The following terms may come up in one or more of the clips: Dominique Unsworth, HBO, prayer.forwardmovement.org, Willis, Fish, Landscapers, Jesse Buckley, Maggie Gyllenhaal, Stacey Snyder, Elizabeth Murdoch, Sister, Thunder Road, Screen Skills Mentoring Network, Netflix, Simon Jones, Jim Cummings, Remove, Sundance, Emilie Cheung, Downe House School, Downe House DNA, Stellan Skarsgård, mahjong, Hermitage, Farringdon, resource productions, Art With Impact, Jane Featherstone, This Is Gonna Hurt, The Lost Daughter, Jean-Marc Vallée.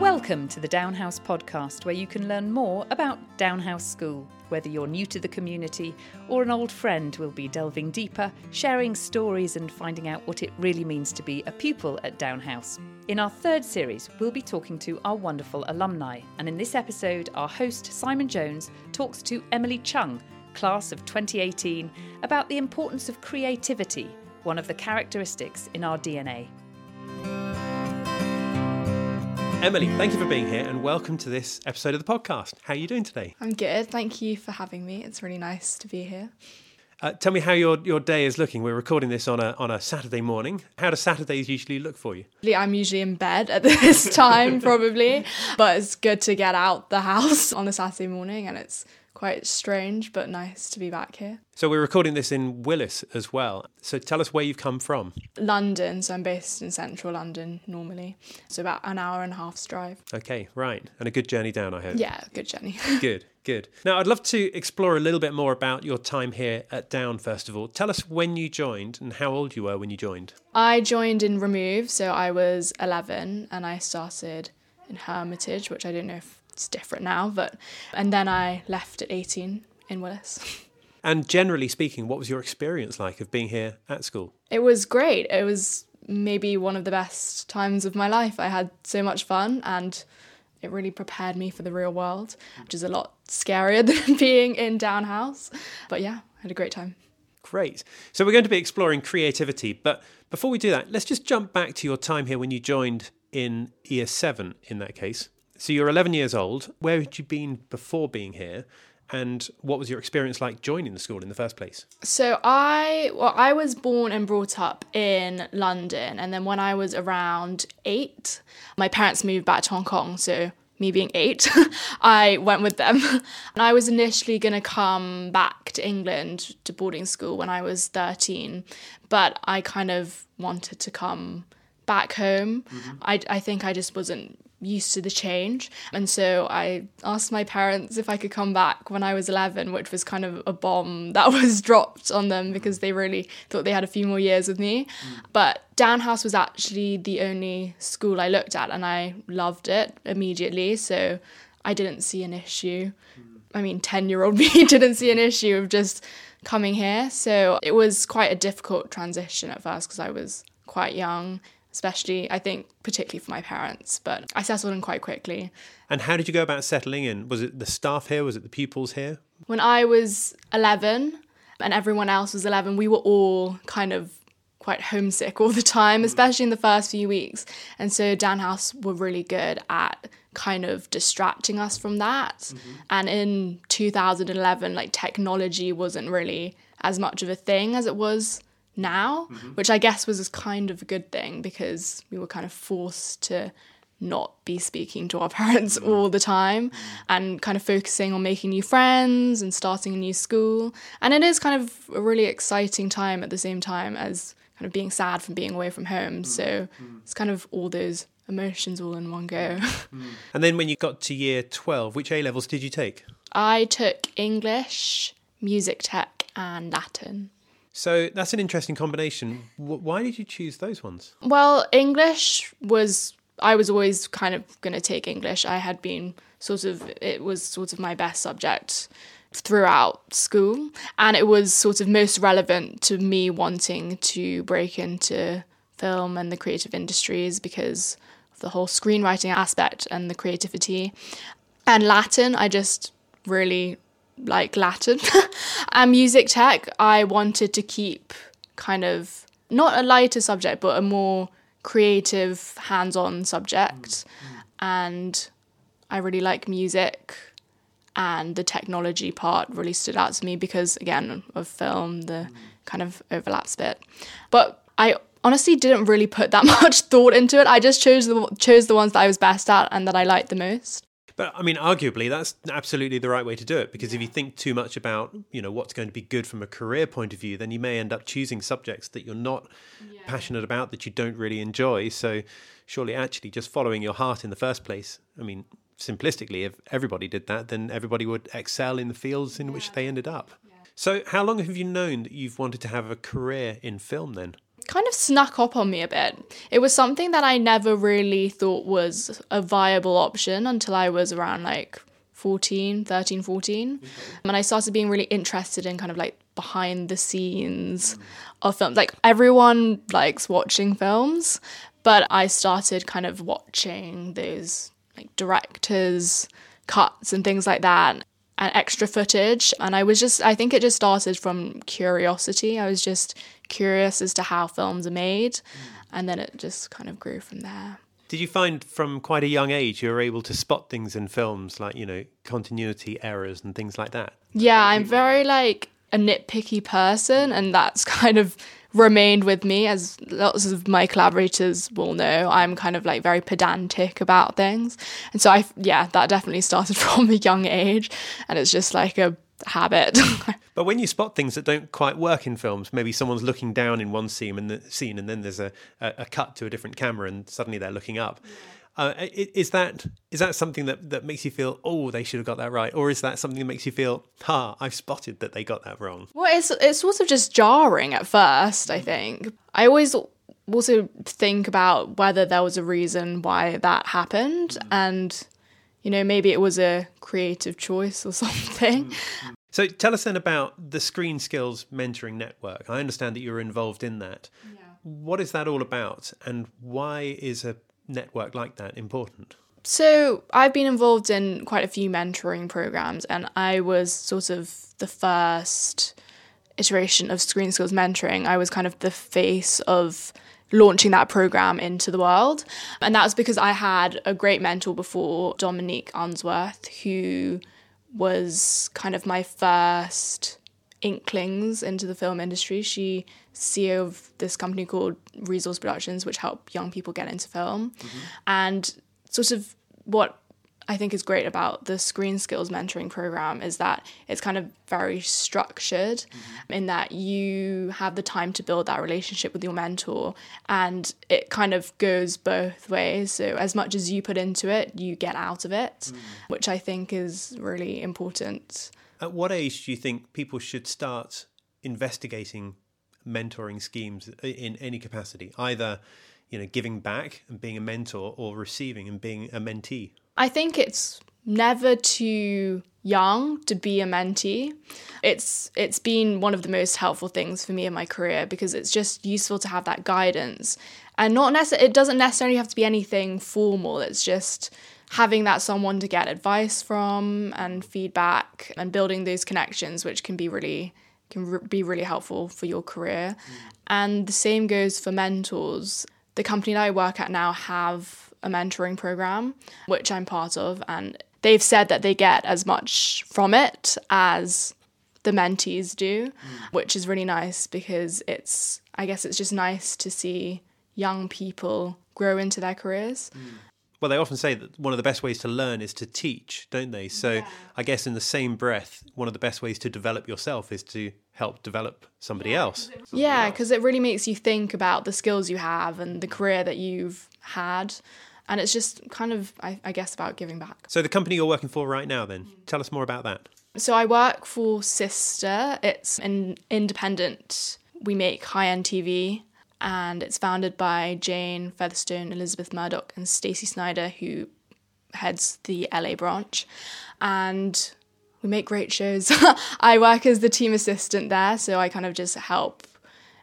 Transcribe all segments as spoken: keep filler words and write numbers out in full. Welcome to the Downe House podcast, where you can learn more about Downe House School. Whether you're new to the community or an old friend, we'll be delving deeper, sharing stories and finding out what it really means to be a pupil at Downe House. In our third series, we'll be talking to our wonderful alumni, and in this episode, our host Simon Jones talks to Emilie Cheung, class of twenty eighteen, about the importance of creativity, one of the characteristics in our D N A. Emilie, thank you for being here and welcome to this episode of the podcast. How are you doing today? I'm good. Thank you for having me. It's really nice to be here. Uh, tell me how your, your day is looking. We're recording this on a on a Saturday morning. How do Saturdays usually look for you? I'm usually in bed at this time probably, but it's good to get out the house on a Saturday morning, and it's quite strange but nice to be back here. So we're recording this in Willis as well. So tell us where you've come from. London. So I'm based in central London normally. So about an hour and a half's drive. Okay, right. And a good journey down, I hope. Yeah, good journey. Good, good. Now, I'd love to explore a little bit more about your time here at Downe, first of all. Tell us when you joined and how old you were when you joined. I joined in Remove, so I was eleven, and I started in Hermitage, which I don't know if it's different now, but and then I left at eighteen in Willis. And generally speaking, what was your experience like of being here at school? It was great. It was maybe one of the best times of my life. I had so much fun, and it really prepared me for the real world, which is a lot scarier than being in Downe House. But yeah, I had a great time. Great. So we're going to be exploring creativity. But before we do that, let's just jump back to your time here when you joined in year seven in that case. So you're eleven years old. Where had you been before being here? And what was your experience like joining the school in the first place? So I well, I was born and brought up in London. And then when I was around eight, my parents moved back to Hong Kong. So me being eight, I went with them. And I was initially going to come back to England to boarding school when I was thirteen. But I kind of wanted to come back home. Mm-hmm. I, I think I just wasn't used to the change, and so I asked my parents if I could come back when I was eleven, which was kind of a bomb that was dropped on them because they really thought they had a few more years with me. Mm. But Downe House was actually the only school I looked at, and I loved it immediately, so I didn't see an issue. Mm. I mean, ten-year-old me didn't see an issue of just coming here, so it was quite a difficult transition at first because I was quite young, especially, I think, particularly for my parents. But I settled in quite quickly. And how did you go about settling in? Was it the staff here? Was it the pupils here? When I was eleven and everyone else was eleven, we were all kind of quite homesick all the time, especially in the first few weeks. And so Downe House were really good at kind of distracting us from that. Mm-hmm. And in two thousand eleven, like, technology wasn't really as much of a thing as it was now, mm-hmm. which I guess was kind of a good thing because we were kind of forced to not be speaking to our parents all the time and kind of focusing on making new friends and starting a new school. And it is kind of a really exciting time at the same time as kind of being sad from being away from home. Mm-hmm. So it's kind of all those emotions all in one go. And then when you got to year twelve, which A-levels did you take? I took English, music tech and Latin. So that's an interesting combination. Why did you choose those ones? Well, English was, I was always kind of going to take English. I had been sort of, it was sort of my best subject throughout school. And it was sort of most relevant to me wanting to break into film and the creative industries because of the whole screenwriting aspect and the creativity. And Latin, I just really like Latin. And music tech, I wanted to keep kind of not a lighter subject but a more creative, hands-on subject. Mm-hmm. And I really like music, and the technology part really stood out to me because, again, of film, the mm-hmm. kind of overlaps bit. But I honestly didn't really put that much thought into it. I just chose the chose the ones that I was best at and that I liked the most. But I mean, arguably, that's absolutely the right way to do it, because if you think too much about, you know, what's going to be good from a career point of view, then you may end up choosing subjects that you're not yeah. passionate about, that you don't really enjoy. So surely actually just following your heart in the first place. I mean, simplistically, if everybody did that, then everybody would excel in the fields in yeah. which they ended up. Yeah. So how long have you known that you've wanted to have a career in film then? kind of snuck up on me a bit. It was something that I never really thought was a viable option until I was around like fourteen, thirteen, fourteen. Mm-hmm. And I started being really interested in kind of like behind the scenes mm-hmm. of films. Like everyone likes watching films, but I started kind of watching those like directors' cuts and things like that. And extra footage, and I was just, I think it just started from curiosity. I was just curious as to how films are made, and then it just kind of grew from there. Did you find from quite a young age you were able to spot things in films, like, you know, continuity errors and things like that? Yeah, I'm very like a nitpicky person, and that's kind of remained with me. As lots of my collaborators will know, I'm kind of like very pedantic about things, and so I yeah that definitely started from a young age, and it's just like a habit. But when you spot things that don't quite work in films, maybe someone's looking down in one scene and the scene and then there's a, a, a cut to a different camera and suddenly they're looking up, uh, is that is that something that that makes you feel, oh, they should have got that right? Or is that something that makes you feel, ha, I've spotted that they got that wrong? Well, it's it's sort of just jarring at first, I think. I always also think about whether there was a reason why that happened, mm-hmm. and, you know, maybe it was a creative choice or something. Mm-hmm. So tell us then about the Screen Skills Mentoring Network. I understand that you're involved in that. Yeah. What is that all about, and why is a network like that important? So I've been involved in quite a few mentoring programs, and I was sort of the first iteration of Screen Skills Mentoring. I was kind of the face of launching that program into the world, and that was because I had a great mentor before, Dominique Unsworth, who was kind of my first inklings into the film industry. She C E O of this company called Resource Productions, which help young people get into film. Mm-hmm. And sort of what I think is great about the Screen Skills Mentoring Program is that it's kind of very structured, mm-hmm. in that you have the time to build that relationship with your mentor, and it kind of goes both ways. So as much as you put into it, you get out of it, mm-hmm. which I think is really important. At what age do you think people should start investigating mentoring schemes in any capacity, either, you know, giving back and being a mentor, or receiving and being a mentee? I think it's never too young to be a mentee. It's it's been one of the most helpful things for me in my career, because it's just useful to have that guidance, and not necess- it doesn't necessarily have to be anything formal. It's just having that someone to get advice from and feedback, and building those connections, which can be really can be really helpful for your career. Mm. And the same goes for mentors. The company that I work at now have a mentoring program, which I'm part of, and they've said that they get as much from it as the mentees do, mm. which is really nice, because it's, I guess it's just nice to see young people grow into their careers. Mm. Well, they often say that one of the best ways to learn is to teach, don't they? So yeah. I guess in the same breath, one of the best ways to develop yourself is to help develop somebody yeah, else. Somebody yeah, because it really makes you think about the skills you have and the career that you've had. And it's just kind of, I, I guess, about giving back. So the company you're working for right now then, mm-hmm. tell us more about that. So I work for Sister. It's an independent, we make high-end T V. And it's founded by Jane Featherstone, Elizabeth Murdoch, and Stacey Snyder, who heads the L A branch. And we make great shows. I work as the team assistant there, so I kind of just help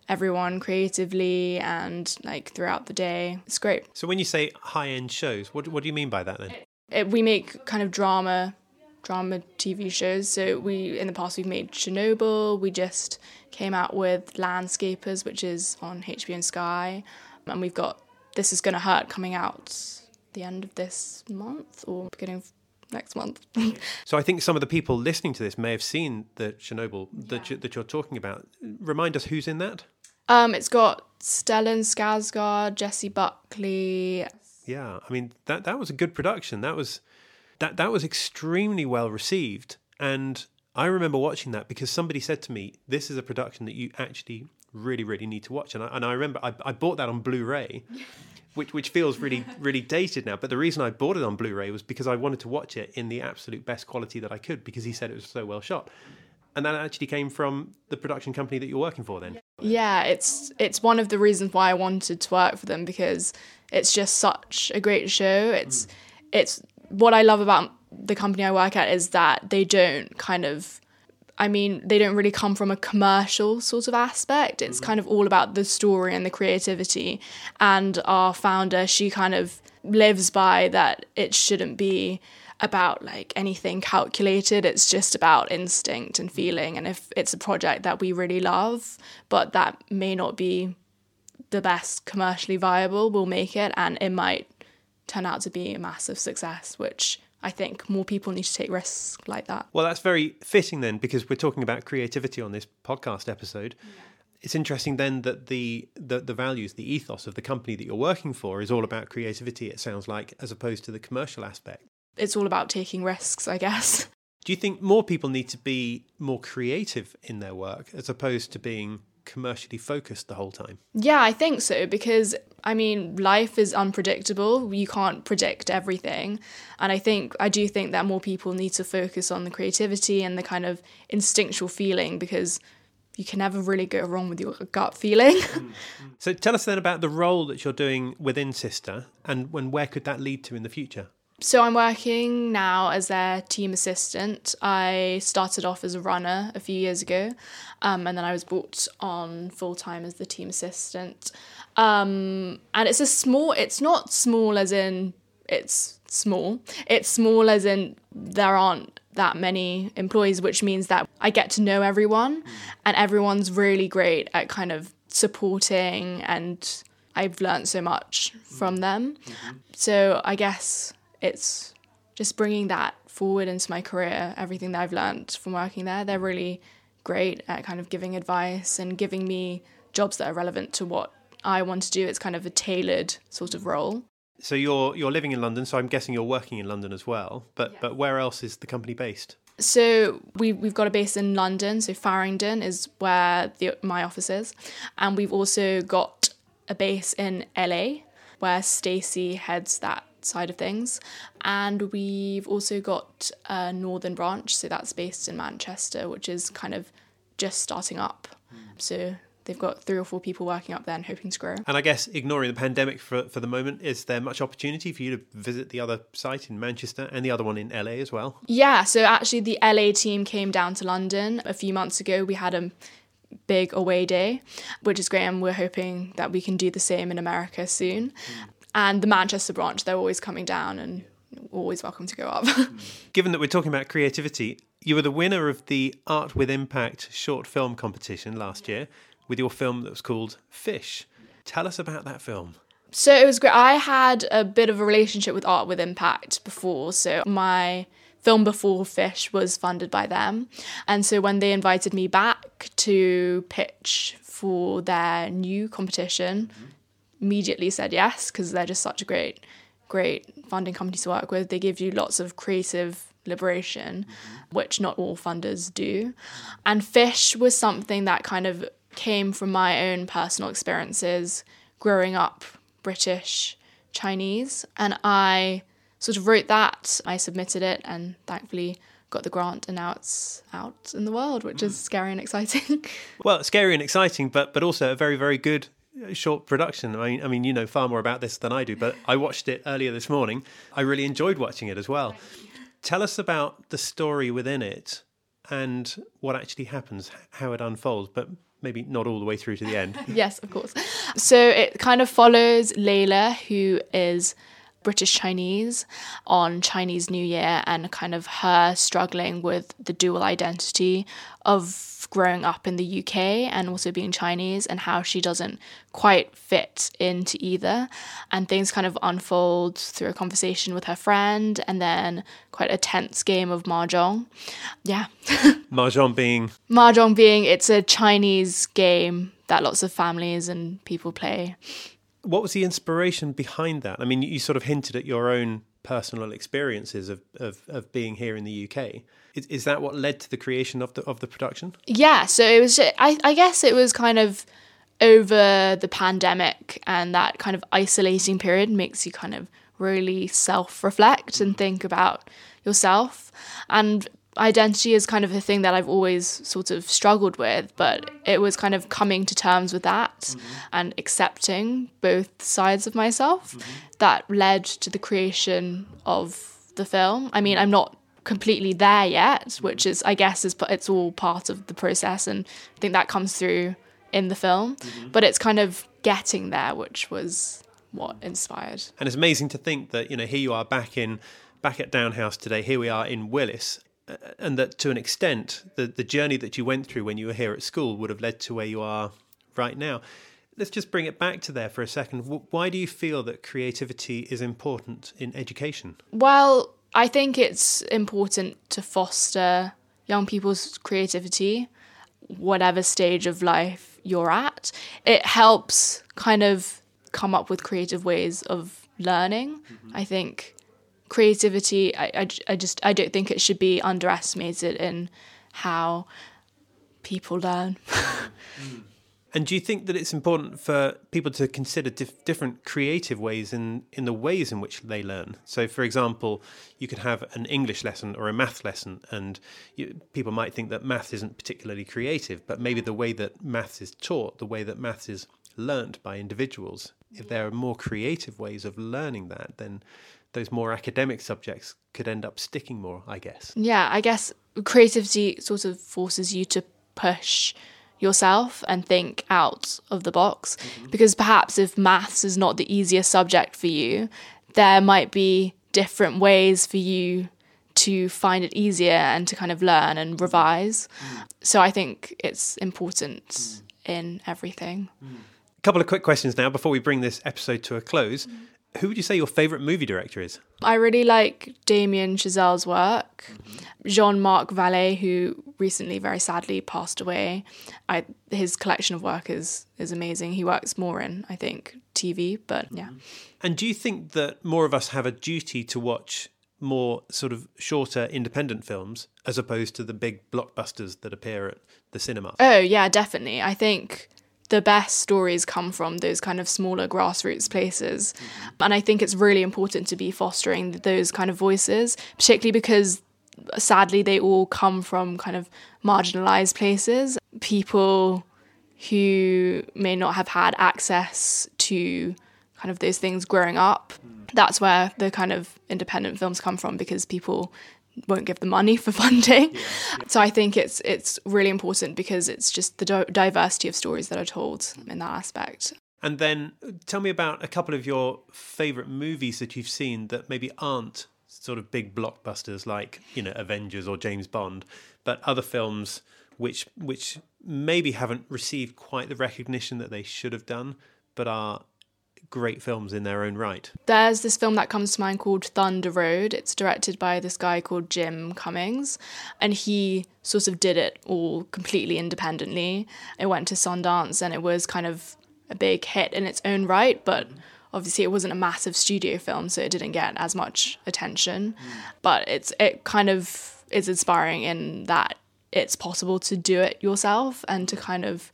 everyone creatively and like throughout the day. It's great. So when you say high-end shows, what what do you mean by that then? It, it, we make kind of drama, drama T V shows. So we, in the past, we've made Chernobyl. We just came out with Landscapers, which is on H B O and Sky, and we've got This Is Gonna Hurt coming out the end of this month or beginning of next month. So I think some of the people listening to this may have seen the Chernobyl yeah. that, you, that you're talking about. Remind us who's in that. Um, it's got Stellan Skarsgård, Jesse Buckley. Yeah, I mean that that was a good production. That was that that was extremely well received, and I remember watching that because somebody said to me, this is a production that you actually really, really need to watch. And I, and I remember I, I bought that on Blu-ray, which which feels really, really dated now. But the reason I bought it on Blu-ray was because I wanted to watch it in the absolute best quality that I could, because he said it was so well shot. And that actually came from the production company that you're working for then? Yeah, it's it's one of the reasons why I wanted to work for them, because it's just such a great show. It's mm. it's what I love about the company I work at is that they don't kind of, I mean, they don't really come from a commercial sort of aspect. It's mm-hmm. kind of all about the story and the creativity. And our founder, she kind of lives by that it shouldn't be about like anything calculated. It's just about instinct and feeling, and if it's a project that we really love but that may not be the best commercially viable, we'll make it, and it might turn out to be a massive success, which I think more people need to take risks like that. Well, that's very fitting then, because we're talking about creativity on this podcast episode. Yeah. It's interesting then that the, the the values, the ethos of the company that you're working for is all about creativity, it sounds like, as opposed to the commercial aspect. It's all about taking risks, I guess. Do you think more people need to be more creative in their work as opposed to being commercially focused the whole time? Yeah, I think so, because, I mean, life is unpredictable. You can't predict everything. And I think, I do think that more people need to focus on the creativity and the kind of instinctual feeling, because you can never really go wrong with your gut feeling. So tell us then about the role that you're doing within Sister, and when, where could that lead to in the future? So I'm working now as their team assistant. I started off as a runner a few years ago, um, and then I was brought on full-time as the team assistant. Um, and it's a small, it's not small as in it's small. It's small as in there aren't that many employees, which means that I get to know everyone, and everyone's really great at kind of supporting, and I've learned so much from them. Mm-hmm. So I guess it's just bringing that forward into my career, everything that I've learned from working there. They're really great at kind of giving advice and giving me jobs that are relevant to what I want to do. It's kind of a tailored sort of role. So you're you're living in London, so I'm guessing you're working in London as well. But yeah. But where else is the company based? So we, we've got a base in London, so Farringdon is where the, my office is. And we've also got a base in L A, where Stacey heads that side of things, and we've also got a northern branch, so that's based in Manchester, which is kind of just starting up, so they've got three or four people working up there and hoping to grow. And I guess, ignoring the pandemic for, for the moment, is there much opportunity for you to visit the other site in Manchester and the other one in L A as well? Yeah, so actually the L A team came down to London a few months ago. We had a big away day, which is great, and we're hoping that we can do the same in America soon. Mm. And the Manchester branch, they're always coming down and always welcome to go up. Given that we're talking about creativity, you were the winner of the Art With Impact short film competition last year with your film that was called Fish. Tell us about that film. So it was great. I had a bit of a relationship with Art With Impact before. So my film before Fish was funded by them. And so when they invited me back to pitch for their new competition, mm-hmm. immediately said yes, because they're just such a great great funding company to work with. They give you lots of creative liberation, mm-hmm. which not all funders do. And Fish was something that kind of came from my own personal experiences growing up British Chinese, and I sort of wrote that, I submitted it, and thankfully got the grant, and now it's out in the world, which mm. is scary and exciting. Well, it's scary and exciting, but but also a very very good short production. I mean, I mean, you know far more about this than I do, but I watched it earlier this morning. I really enjoyed watching it as well. Tell us about the story within it and what actually happens, how it unfolds, but maybe not all the way through to the end. Yes, of course. So it kind of follows Layla, who is British Chinese, on Chinese New Year, and kind of her struggling with the dual identity of growing up in the U K and also being Chinese, and how she doesn't quite fit into either, and things kind of unfold through a conversation with her friend and then quite a tense game of mahjong. Yeah. Mahjong being? Mahjong being, it's a Chinese game that lots of families and people play. What was the inspiration behind that? I mean, you sort of hinted at your own personal experiences of of, of being here in the U K. Is, is that what led to the creation of the of the production? Yeah, so it was. I, I guess it was kind of over the pandemic, and that kind of isolating period makes you kind of really self-reflect and think about yourself. And identity is kind of a thing that I've always sort of struggled with, but it was kind of coming to terms with that mm-hmm. and accepting both sides of myself mm-hmm. that led to the creation of the film. I mean, I'm not completely there yet, which is, I guess, is it's all part of the process, and I think that comes through in the film, mm-hmm. but it's kind of getting there, which was what inspired. And it's amazing to think that, you know, here you are back in back at Downe House today, here we are in Willis, and that to an extent the, the journey that you went through when you were here at school would have led to where you are right now. Let's just bring it back to there for a second. Why do you feel that creativity is important in education? Well, I think it's important to foster young people's creativity, whatever stage of life you're at. It helps kind of come up with creative ways of learning. Mm-hmm. I think creativity, I, I, I just, I don't think it should be underestimated in how people learn. mm. And do you think that it's important for people to consider dif- different creative ways in, in the ways in which they learn? So, for example, you could have an English lesson or a math lesson, and you, people might think that math isn't particularly creative, but maybe the way that math is taught, the way that math is learnt by individuals, if there are more creative ways of learning that, then those more academic subjects could end up sticking more, I guess. Yeah, I guess creativity sort of forces you to push yourself and think out of the box, mm-hmm. because perhaps if maths is not the easiest subject for you, there might be different ways for you to find it easier and to kind of learn and revise. Mm. So I think it's important mm. in everything. Mm. A couple of quick questions now before we bring this episode to a close. Mm. Who would you say your favourite movie director is? I really like Damien Chazelle's work. Mm-hmm. Jean-Marc Vallée, who recently very sadly passed away. I, his collection of work is, is amazing. He works more in, I think, T V, but mm-hmm. yeah. And do you think that more of us have a duty to watch more sort of shorter independent films as opposed to the big blockbusters that appear at the cinema? Oh, yeah, definitely. I think the best stories come from those kind of smaller grassroots places. Mm-hmm. And I think it's really important to be fostering those kind of voices, particularly because sadly they all come from kind of marginalised places. People who may not have had access to kind of those things growing up. Mm. That's where the kind of independent films come from, because people won't give the money for funding. Yeah. So I think it's it's really important because it's just the do- diversity of stories that are told in that aspect. And then tell me about a couple of your favourite movies that you've seen that maybe aren't sort of big blockbusters like, you know, Avengers or James Bond, but other films which which maybe haven't received quite the recognition that they should have done, but are great films in their own right. There's this film that comes to mind called Thunder Road. It's directed by this guy called Jim Cummings, and he sort of did it all completely independently. It went to Sundance and it was kind of a big hit in its own right, but obviously it wasn't a massive studio film, so it didn't get as much attention. Mm. But it's it kind of is inspiring in that it's possible to do it yourself and to kind of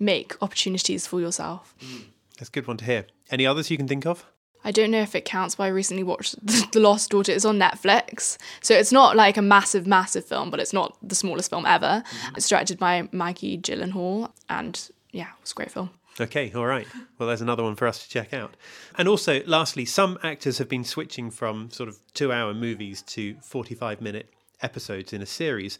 make opportunities for yourself. Mm. That's a good one to hear. Any others you can think of? I don't know if it counts, but I recently watched The Lost Daughter. It's on Netflix. So it's not like a massive, massive film, but it's not the smallest film ever. Mm-hmm. It's directed by Maggie Gyllenhaal. And yeah, it was a great film. Okay, all right. Well, there's another one for us to check out. And also, lastly, some actors have been switching from sort of two-hour movies to forty-five-minute episodes in a series.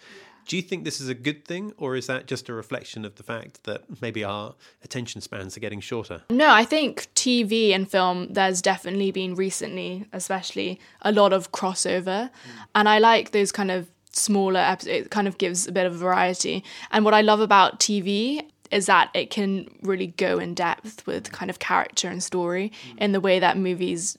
Do you think this is a good thing, or is that just a reflection of the fact that maybe our attention spans are getting shorter? No, I think T V and film, there's definitely been recently, especially, a lot of crossover. Mm. And I like those kind of smaller episodes. It kind of gives a bit of variety. And what I love about T V is that it can really go in depth with kind of character and story mm. in the way that movies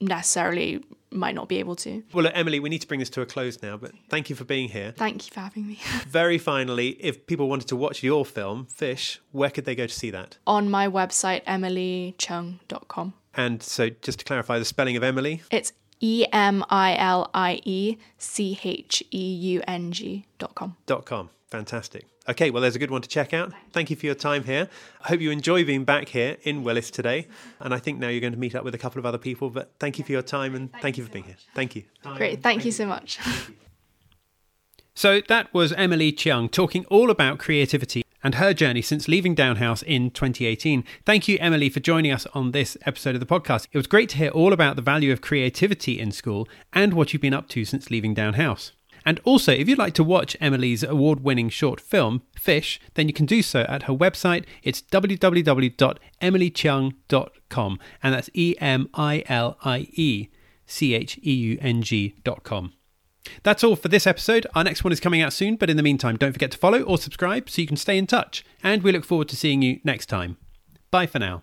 necessarily might not be able to. Well, look, Emilie, we need to bring this to a close now, but thank you for being here. Thank you for having me. Very finally, if people wanted to watch your film, Fish, where could they go to see that? On my website, emilie cheung dot com. And so just to clarify the spelling of Emilie? It's E M I L I E C H E U N G dot com. Dot com. Fantastic. Okay, well, there's a good one to check out. Thank you for your time here. I hope you enjoy being back here in Willis today. And I think now you're going to meet up with a couple of other people, but thank you for your time and thank you for being here. Thank you. Great, thank you so much. So that was Emilie Cheung talking all about creativity and her journey since leaving Downe House in twenty eighteen. Thank you, Emilie, for joining us on this episode of the podcast. It was great to hear all about the value of creativity in school and what you've been up to since leaving Downe House. And also, if you'd like to watch Emilie's award-winning short film, Fish, then you can do so at her website. It's w w w dot emilie cheung dot com, and that's E M I L I E C H E U N G dot com. That's all for this episode. Our next one is coming out soon, but in the meantime, don't forget to follow or subscribe so you can stay in touch. And we look forward to seeing you next time. Bye for now.